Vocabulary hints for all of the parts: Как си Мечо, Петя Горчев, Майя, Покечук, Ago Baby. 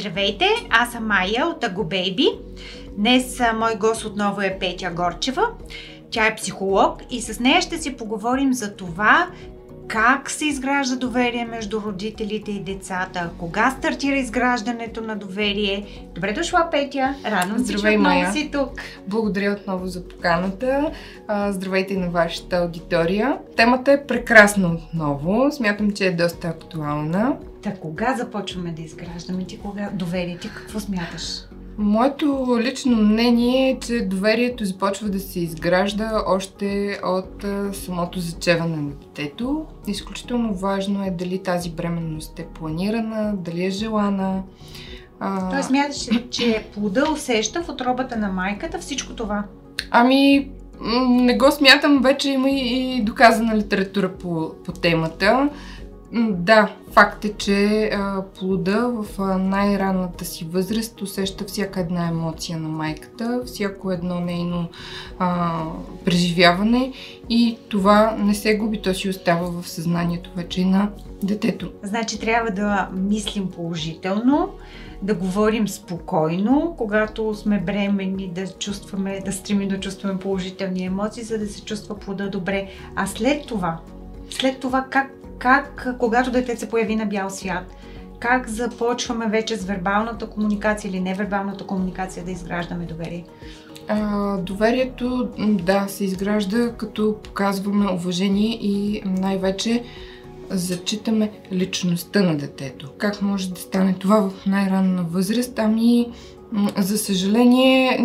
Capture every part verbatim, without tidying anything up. Здравейте, аз съм Майя от Ago Baby. Днес мой гост отново е Петя Горчева. Тя е психолог и с нея ще си поговорим за това как се изгражда доверие между родителите и децата, кога стартира изграждането на доверие. Добре дошла, Петя! Радвам се, че отново си тук! Благодаря отново за поканата. Здравейте на вашата аудитория. Темата е прекрасна отново. Смятам, че е доста актуална. Та кога започваме да изграждаме ти кога доверие? Ти какво смяташ? Моето лично мнение е, че доверието започва да се изгражда още от самото зачеване на детето. Изключително важно е дали тази бременност е планирана, дали е желана. Тоест смяташ, че плода усеща в отробата на майката всичко това? Ами, не го смятам, вече има и доказана литература по, по темата. Да, факт е, че плода в най-ранната си възраст усеща всяка една емоция на майката, всяко едно нейно а, преживяване и това не се губи, то си остава в съзнанието вече и на детето. Значи трябва да мислим положително, да говорим спокойно, когато сме бременни, да чувстваме, да стремим да чувстваме положителни емоции, за да се чувства плода добре. А след това, след това как Как, когато дете се появи на бял свят, как започваме вече с вербалната комуникация или невербалната комуникация да изграждаме доверие? А, доверието, да, се изгражда като показваме уважение и най-вече зачитаме личността на детето. Как може да стане това в най-ранна възраст? Ами, за съжаление,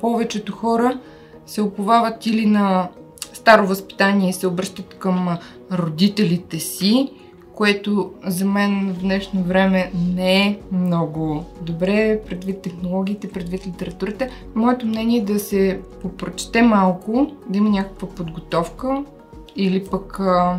повечето хора се уповават или на старо възпитание се обръщат към родителите си, което за мен в днешно време не е много добре, предвид технологиите, предвид литературата. Моето мнение е да се попрочете малко, да има някаква подготовка или пък а,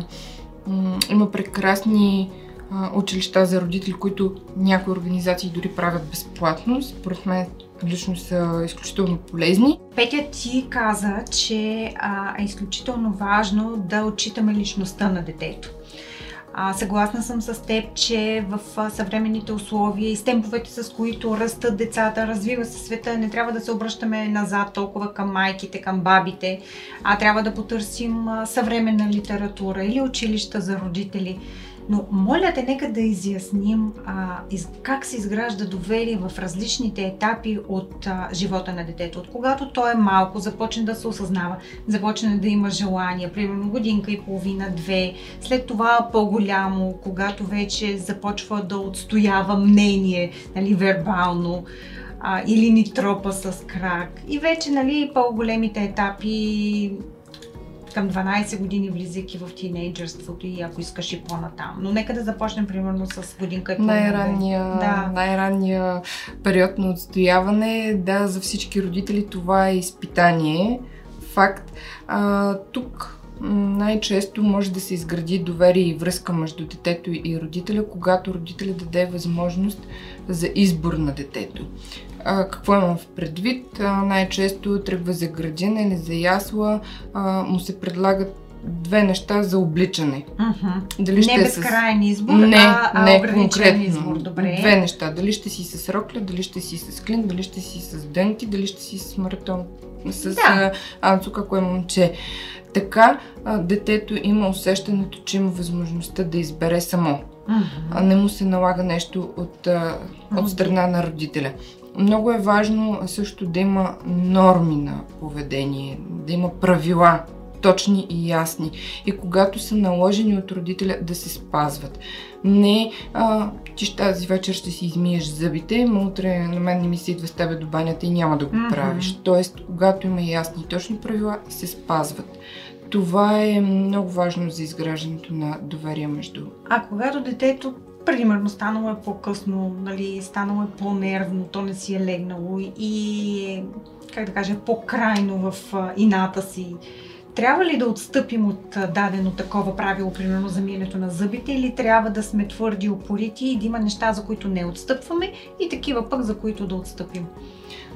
м- има прекрасни а, училища за родители, които някои организации дори правят безплатно. Според мен лично са изключително полезни. Петя, ти каза, че а, е изключително важно да отчитаме личността на детето. А, съгласна съм с теб, че в съвременните условия и с темповете, с които растат децата, развива се света, не трябва да се обръщаме назад толкова към майките, към бабите, а трябва да потърсим съвременна литература или училища за родители. Но моля те, нека да изясним а, из, как се изгражда доверие в различните етапи от а, живота на детето. От когато то е малко, започне да се осъзнава, започне да има желания, примерно годинка и половина, две, след това по-голямо, когато вече започва да отстоява мнение, нали, вербално, а, или ни тропа с крак. И вече, нали, по-големите етапи към дванайсет години, влизайки в тинейджърството и ако искаш и по-натам. Но нека да започнем примерно с годинка и по-натам. Да. Най-ранния период на отстояване, да, за всички родители това е изпитание. Факт. А, тук най-често може да се изгради доверие и връзка между детето и родителя, когато родителя даде възможност за избор на детето. А, какво имам в предвид? А, най-често тръгва за градина или за ясла, а, му се предлагат две неща за обличане. Mm-hmm. Дали не безкрайен избор, с... не, а, не, а ограничен избор. Добре. Две неща. Дали ще си с рокля, дали ще си с клин, дали ще си с дънки, дали ще си с маратон, с да. Анцук, ако е момче. Така а, детето има усещането, че има възможността да избере само. Mm-hmm. Не му се налага нещо от, а, от страна на родителя. Много е важно също да има норми на поведение, да има правила, точни и ясни. И когато са наложени от родителя, да се спазват. Не, а, ти тази вечер ще си измиеш зъбите, но утре на мен не ми се идва с тебе до банята и няма да го mm-hmm. правиш. Тоест, когато има ясни и точни правила, се спазват. Това е много важно за изграждането на доверие между... А когато детето примерно станало е по-късно, нали, станало е по-нервно, то не си е легнало и, как да кажа, по-крайно в ината си. Трябва ли да отстъпим от дадено такова правило, примерно за миенето на зъбите, или трябва да сме твърди, упорити и да има неща, за които не отстъпваме и такива пък, за които да отстъпим?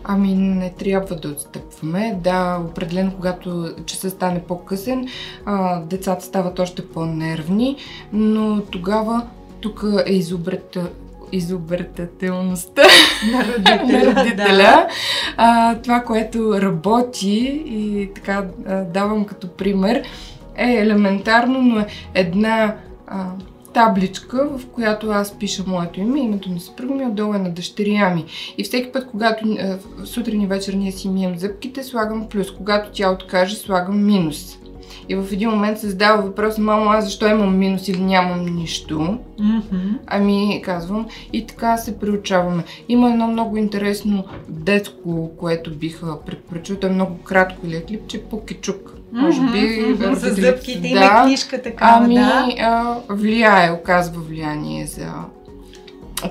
Ами не трябва да отстъпваме. Да, определено когато часът стане по-късен, а, децата стават още по-нервни, но тогава тук е изобрет изобретателността на родителя, на родителя. А, това, което работи и така а, давам като пример, е елементарно, но е една а, табличка, в която аз пиша моето име, името на съпруга ми, отдолу е на дъщеря ми. И всеки път, когато а, сутрин и вечер ние си мием зъбките, слагам плюс. Когато тя откаже, слагам минус. И в един момент се задава въпрос: мамо, аз защо имам минус или нямам нищо? Mm-hmm. Ами казвам, и така се приучаваме. Има едно много интересно детско, което бих предпочитала. То е много кратко или е клипче, Покечук. Mm-hmm. Може би mm-hmm. с зъбките да, има книжка такава, ами, да. Ами влияе, оказва влияние за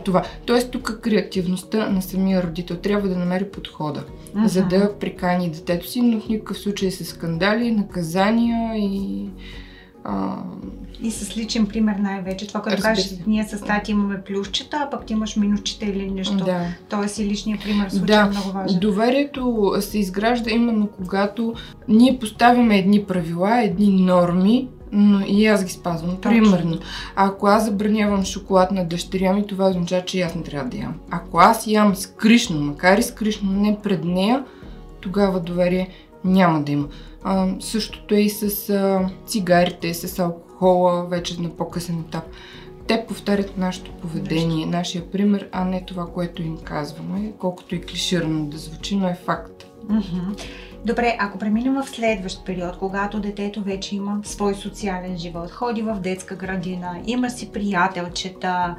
това. Тоест тук креативността на самия родител трябва да намери подхода, uh-huh. за да прикани детето си, но в никакъв случай с скандали, наказания и... А... И с личен пример най-вече. Това, като кажеш, ние с тати имаме плюсчета, а пък ти имаш минусчета или нещо. Да. Тоест и личният пример в случая да. Е много важен. Доверието се изгражда именно когато ние поставяме едни правила, едни норми, но и аз ги спазвам. Примерно, ако аз забранявам шоколад на дъщеря ми, това означава, че и аз не трябва да ям. Ако аз ям скришно, макар и скришно, не пред нея, тогава доверие няма да има. А, същото е и с а, цигарите, с алкохола, вече на по-късен етап. Те повтарят нашето поведение, нашия пример, а не това, което им казваме, колкото и клиширано да звучи, но е факт. Mm-hmm. Добре, ако преминем в следващ период, когато детето вече има свой социален живот, ходи в детска градина, има си приятелчета,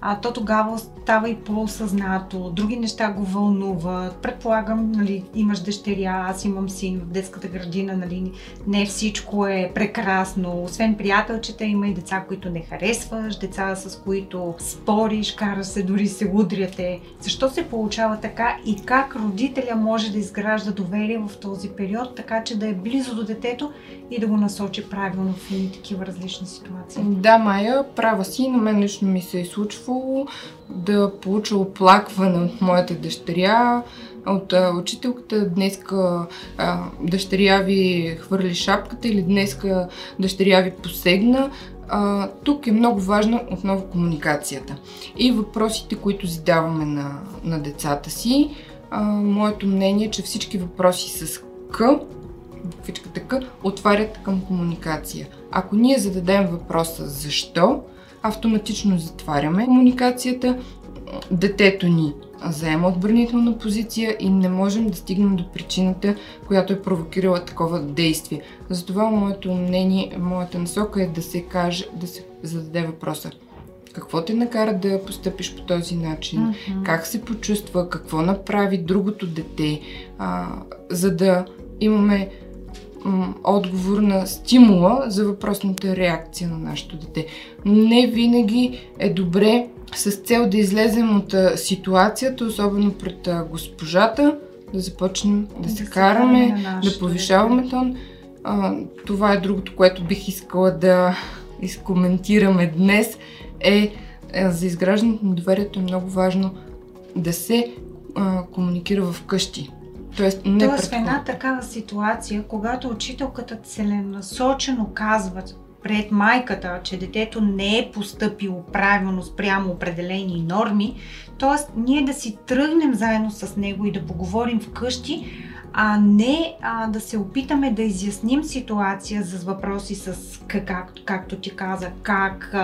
а то тогава става и по-осъзнато, други неща го вълнуват. Предполагам, нали, имаш дъщеря, аз имам син в детската градина, нали, не всичко е прекрасно. Освен приятелчета има и деца, които не харесваш, деца с които спориш, караш се, дори се удряте. Защо се получава така и как родителя може да изгражда доверие в този период, така че да е близо до детето и да го насочи правилно в едни такива различни ситуации? Да, Майя, права си. На мен лично ми се е случвало да получа оплакване от моята дъщеря, от а, учителката: днеска а, дъщеря ви хвърли шапката, или днеска дъщеря ви посегна. А, тук е много важна отново комуникацията и въпросите, които задаваме на, на децата си. А, моето мнение е, че всички въпроси с К, буквичката К, отварят към комуникация. Ако ние зададем въпроса защо, автоматично затваряме комуникацията, детето ни заема отбранителна позиция и не можем да стигнем до причината, която е провокирала такова действие. Затова моето мнение, моята насока е да се каже, да се зададе въпроса: какво те накара да постъпиш по този начин, mm-hmm. как се почувства, какво направи другото дете, а, за да имаме м, отговор на стимула за въпросната реакция на нашето дете. Не винаги е добре с цел да излезем от а, ситуацията, особено пред а, госпожата, да започнем да, да се караме, да повишаваме дете. Тон. А, това е другото, което бих искала да изкоментираме днес. Е, е, за изграждането на доверието е много важно да се а, комуникира вкъщи. Тоест, не Тоест пред... в една такава ситуация, когато учителката целенасочено казва пред майката, че детето не е постъпило правилно спрямо определени норми, т.е. ние да си тръгнем заедно с него и да поговорим вкъщи, а не а, да се опитаме да изясним ситуация с въпроси с как, както ти каза, как,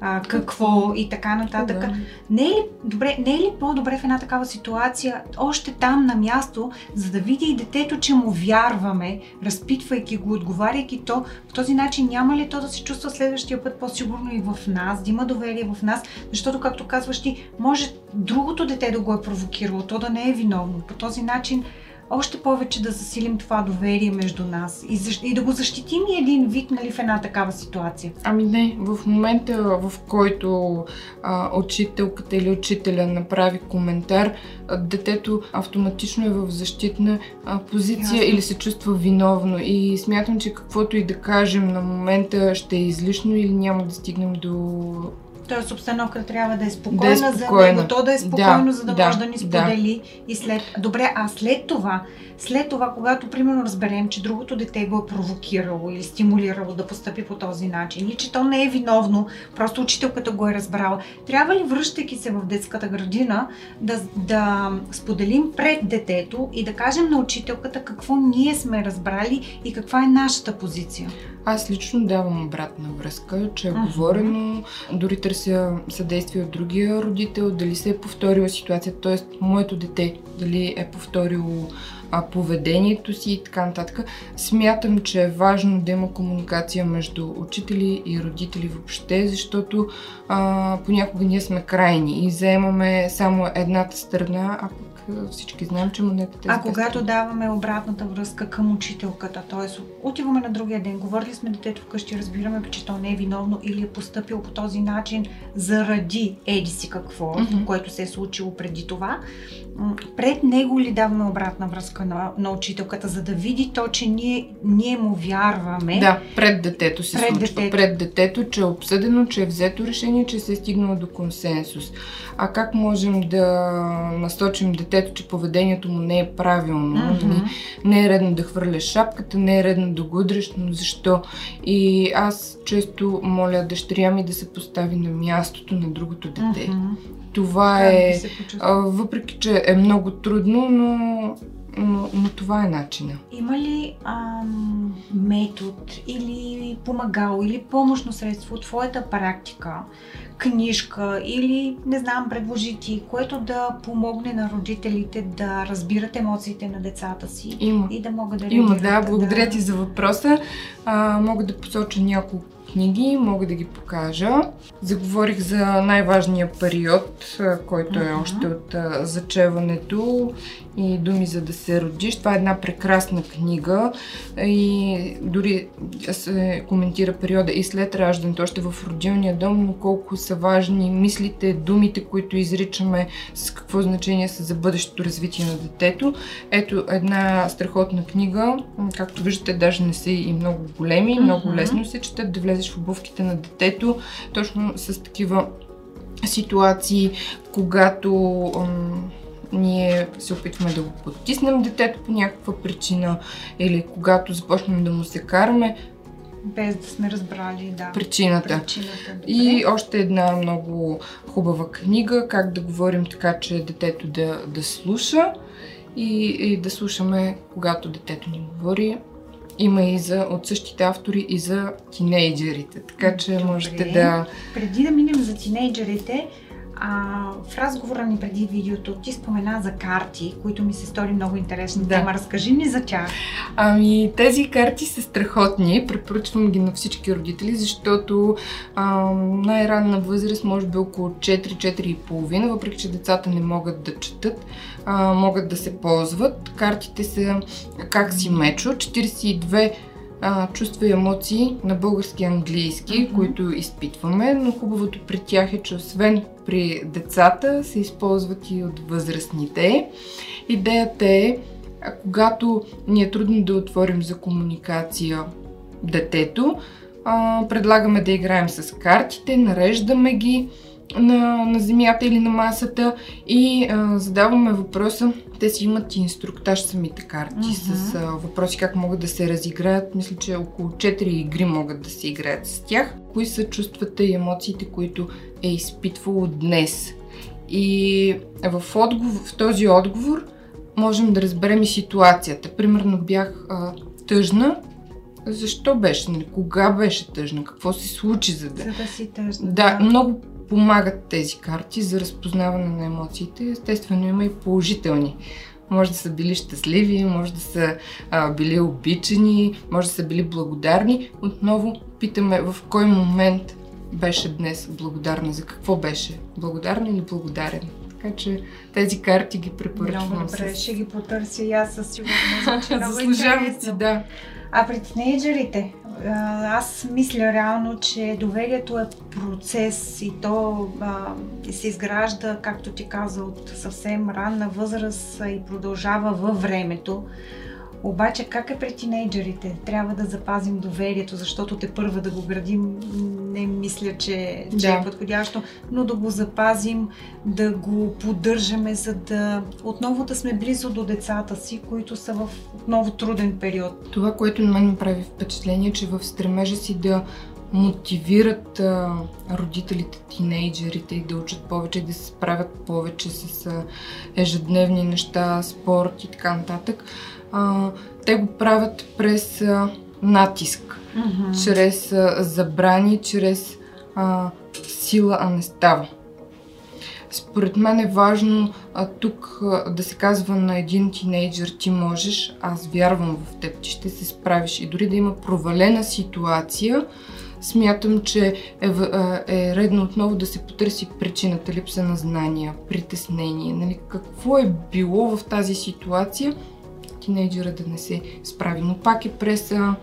а, какво и така нататък. Да. Не е ли, добре, не е ли по-добре в една такава ситуация, още там на място, за да види и детето, че му вярваме, разпитвайки го, отговаряйки то, по този начин няма ли то да се чувства следващия път по-сигурно и в нас, да има доверие в нас, защото, както казваш ти, може другото дете да го е провокирало, то да не е виновно. По този начин още повече да засилим това доверие между нас и, защ... и да го защитим и един вид, нали, в една такава ситуация. Ами не, в момента, в който а, учителката или учителя направи коментар, а, детето автоматично е в защитна а, позиция. Ясно. Или се чувства виновно. И смятам, че каквото и да кажем на момента ще е излишно или няма да стигнем до Тоест, обстановката трябва да е спокойна, да е спокойна. за него, то да е спокойно, да, за да, да може да ни сподели. Да. И след... Добре, а след това, след това, когато, примерно, разберем, че другото дете го е провокирало или стимулирало да постъпи по този начин и че то не е виновно, просто учителката го е разбрала, трябва ли, връщайки се в детската градина, да, да споделим пред детето и да кажем на учителката какво ние сме разбрали и каква е нашата позиция? Аз лично давам обратна връзка, че е uh-huh. говорено, дори търся съдействие от другия родител, дали се е повторила ситуацията, т.е. моето дете, дали е повторило а, поведението си и така нататък. Смятам, че е важно да има комуникация между учители и родители въобще, защото а, понякога ние сме крайни и заемаме само едната страна, а пък всички знаем, че монетата е. А тези когато страни. Даваме обратната връзка към учителката, т.е. отиваме на другия ден, говорили сме детето вкъщи, разбираме, че то не е виновно или е постъпил по този начин заради еди си какво, mm-hmm. което се е случило преди това, пред него ли даваме обратна връзка на, на учителката, за да види то, че ние, ние му вярваме? Да, пред детето се пред случва. Детето. Пред детето, че е обсъдено, че е взето решение, че се е стигнало до консенсус. А как можем да насочим детето, че поведението му не е правилно? Mm-hmm. Не е редно да хвърляш шапката, не е редно да го удреш, но защо? И аз често моля дъщеря ми да се постави на мястото на другото дете. Mm-hmm. Това как е, а, въпреки че е много трудно, но, но, но това е начина. Има ли ам, метод или помагало, или помощно средство от твоята практика, книжка или, не знам, предложители, което да помогне на родителите да разбират емоциите на децата си? Има. И да могат да реагират? Има, да. Благодаря да... ти за въпроса. А, мога да посоча няколко книги, мога да ги покажа. Заговорих за най-важния период, който е uh-huh. още от а, зачеването и думи за да се родиш. Това е една прекрасна книга и дори се коментира периода и след раждането, още в родилния дом, но колко са важни мислите, думите, които изричаме, с какво значение са за бъдещето развитие на детето. Ето една страхотна книга, както виждате, даже не са и много големи, uh-huh. много лесно се четат, да влезе в обувките на детето, точно с такива ситуации, когато м- ние се опитваме да го потиснем детето по някаква причина или когато започнем да му се караме, без да сме разбрали да, причината. причината и още една много хубава книга, как да говорим така, че детето да, да слуша и, и да слушаме, когато детето ни говори. Има и за, от същите автори и за тинейджерите, така че добре. Можете да... Преди да минем за тинейджерите, а, в разговора ни преди видеото ти спомена за карти, които ми се стори много интересна да. тема. Разкажи ми за тях. Ами тези карти са страхотни, препоръчвам ги на всички родители, защото а, най-ранна възраст може би около четири-четири и половина, въпреки че децата не могат да четат, а, могат да се ползват. Картите са Как си Мечо, четиридесет и две А, чувства и емоции на български и английски, mm-hmm. които изпитваме, но хубавото при тях е, че освен при децата, се използват и от възрастните. Идеята е, а, когато ни е трудно да отворим за комуникация детето, а, предлагаме да играем с картите, нареждаме ги на, на земята или на масата и а, задаваме въпроса. Те си имат инструктаж самите карти mm-hmm. с а, въпроси как могат да се разиграят. Мисля, че около четири игри могат да се играят с тях. Кои са чувствата и емоциите, които е изпитвало днес? И в, отговор, в този отговор можем да разберем и ситуацията. Примерно бях а, тъжна. Защо беше? Нали? Кога беше тъжна? Какво се случи? За да, за да си тъжна. Да, да. Много помагат тези карти за разпознаване на емоциите. Естествено има и положителни. Може да са били щастливи, може да са а, били обичани, може да са били благодарни. Отново питаме в кой момент беше днес благодарна, за какво беше благодарна или благодарен. Така че тези карти ги препоръчвам. Много добре, с... ще ги потърся и аз със сигурност, че много интересно. Си, да. А при тинейджерите? Аз мисля реално, че доверието е процес и то а, се изгражда, както ти каза, от съвсем ранна възраст и продължава във времето. Обаче как е при тинейджерите? Трябва да запазим доверието, защото те първа да го градим, не мисля, че, че да. е подходящо, но да го запазим, да го поддържаме, за да отново да сме близо до децата си, които са в отново труден период. Това, което на мен ми прави впечатление, че в стремежа си да мотивират а, родителите, тинейджерите и да учат повече, да се справят повече с а, ежедневни неща, спорт и така нататък. А, те го правят през а, натиск, mm-hmm. чрез а, забрани, чрез а, сила, а не става. Според мен е важно а, тук а, да се казва на един тинейджър: ти можеш, аз вярвам в теб, ти ще се справиш. И дори да има провалена ситуация, смятам, че е, е редно отново да се потърси причината: липса на знания, притеснение. Нали, какво е било в тази ситуация, тинейджера да не се справи. Но пак е през а,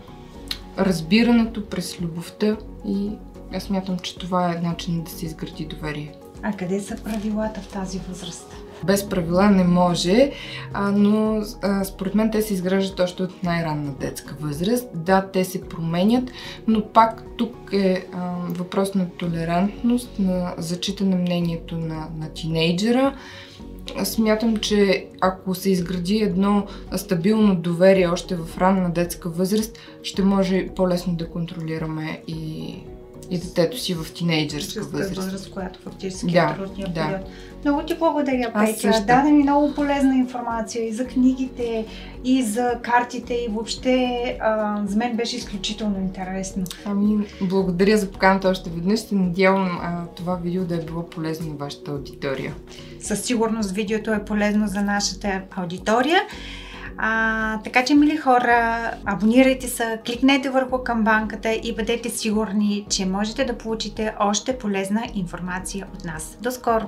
разбирането, през любовта, и аз смятам, че това е начин да се изгради доверие. А къде са правилата в тази възраст? Без правила не може, а, но а, според мен те се изграждат още от най-ранна детска възраст. Да, те се променят, но пак тук е а, въпрос на толерантност, на зачитане мнението на, на тинейджера. Смятам, че ако се изгради едно стабилно доверие още в ранна детска възраст, ще може по-лесно да контролираме и и детето си в тинейджерска възраст. възраст, която фактически да, е трудния да. период. Много ти благодаря, Петя. Даде ми много полезна информация и за книгите, и за картите, и въобще а, за мен беше изключително интересно. Ами, благодаря за поканата още веднъж. Се надявам а, това видео да е било полезно на вашата аудитория. Със сигурност видеото е полезно за нашата аудитория. А, така че, мили хора, абонирайте се, кликнете върху камбанката и бъдете сигурни, че можете да получите още полезна информация от нас. До скоро!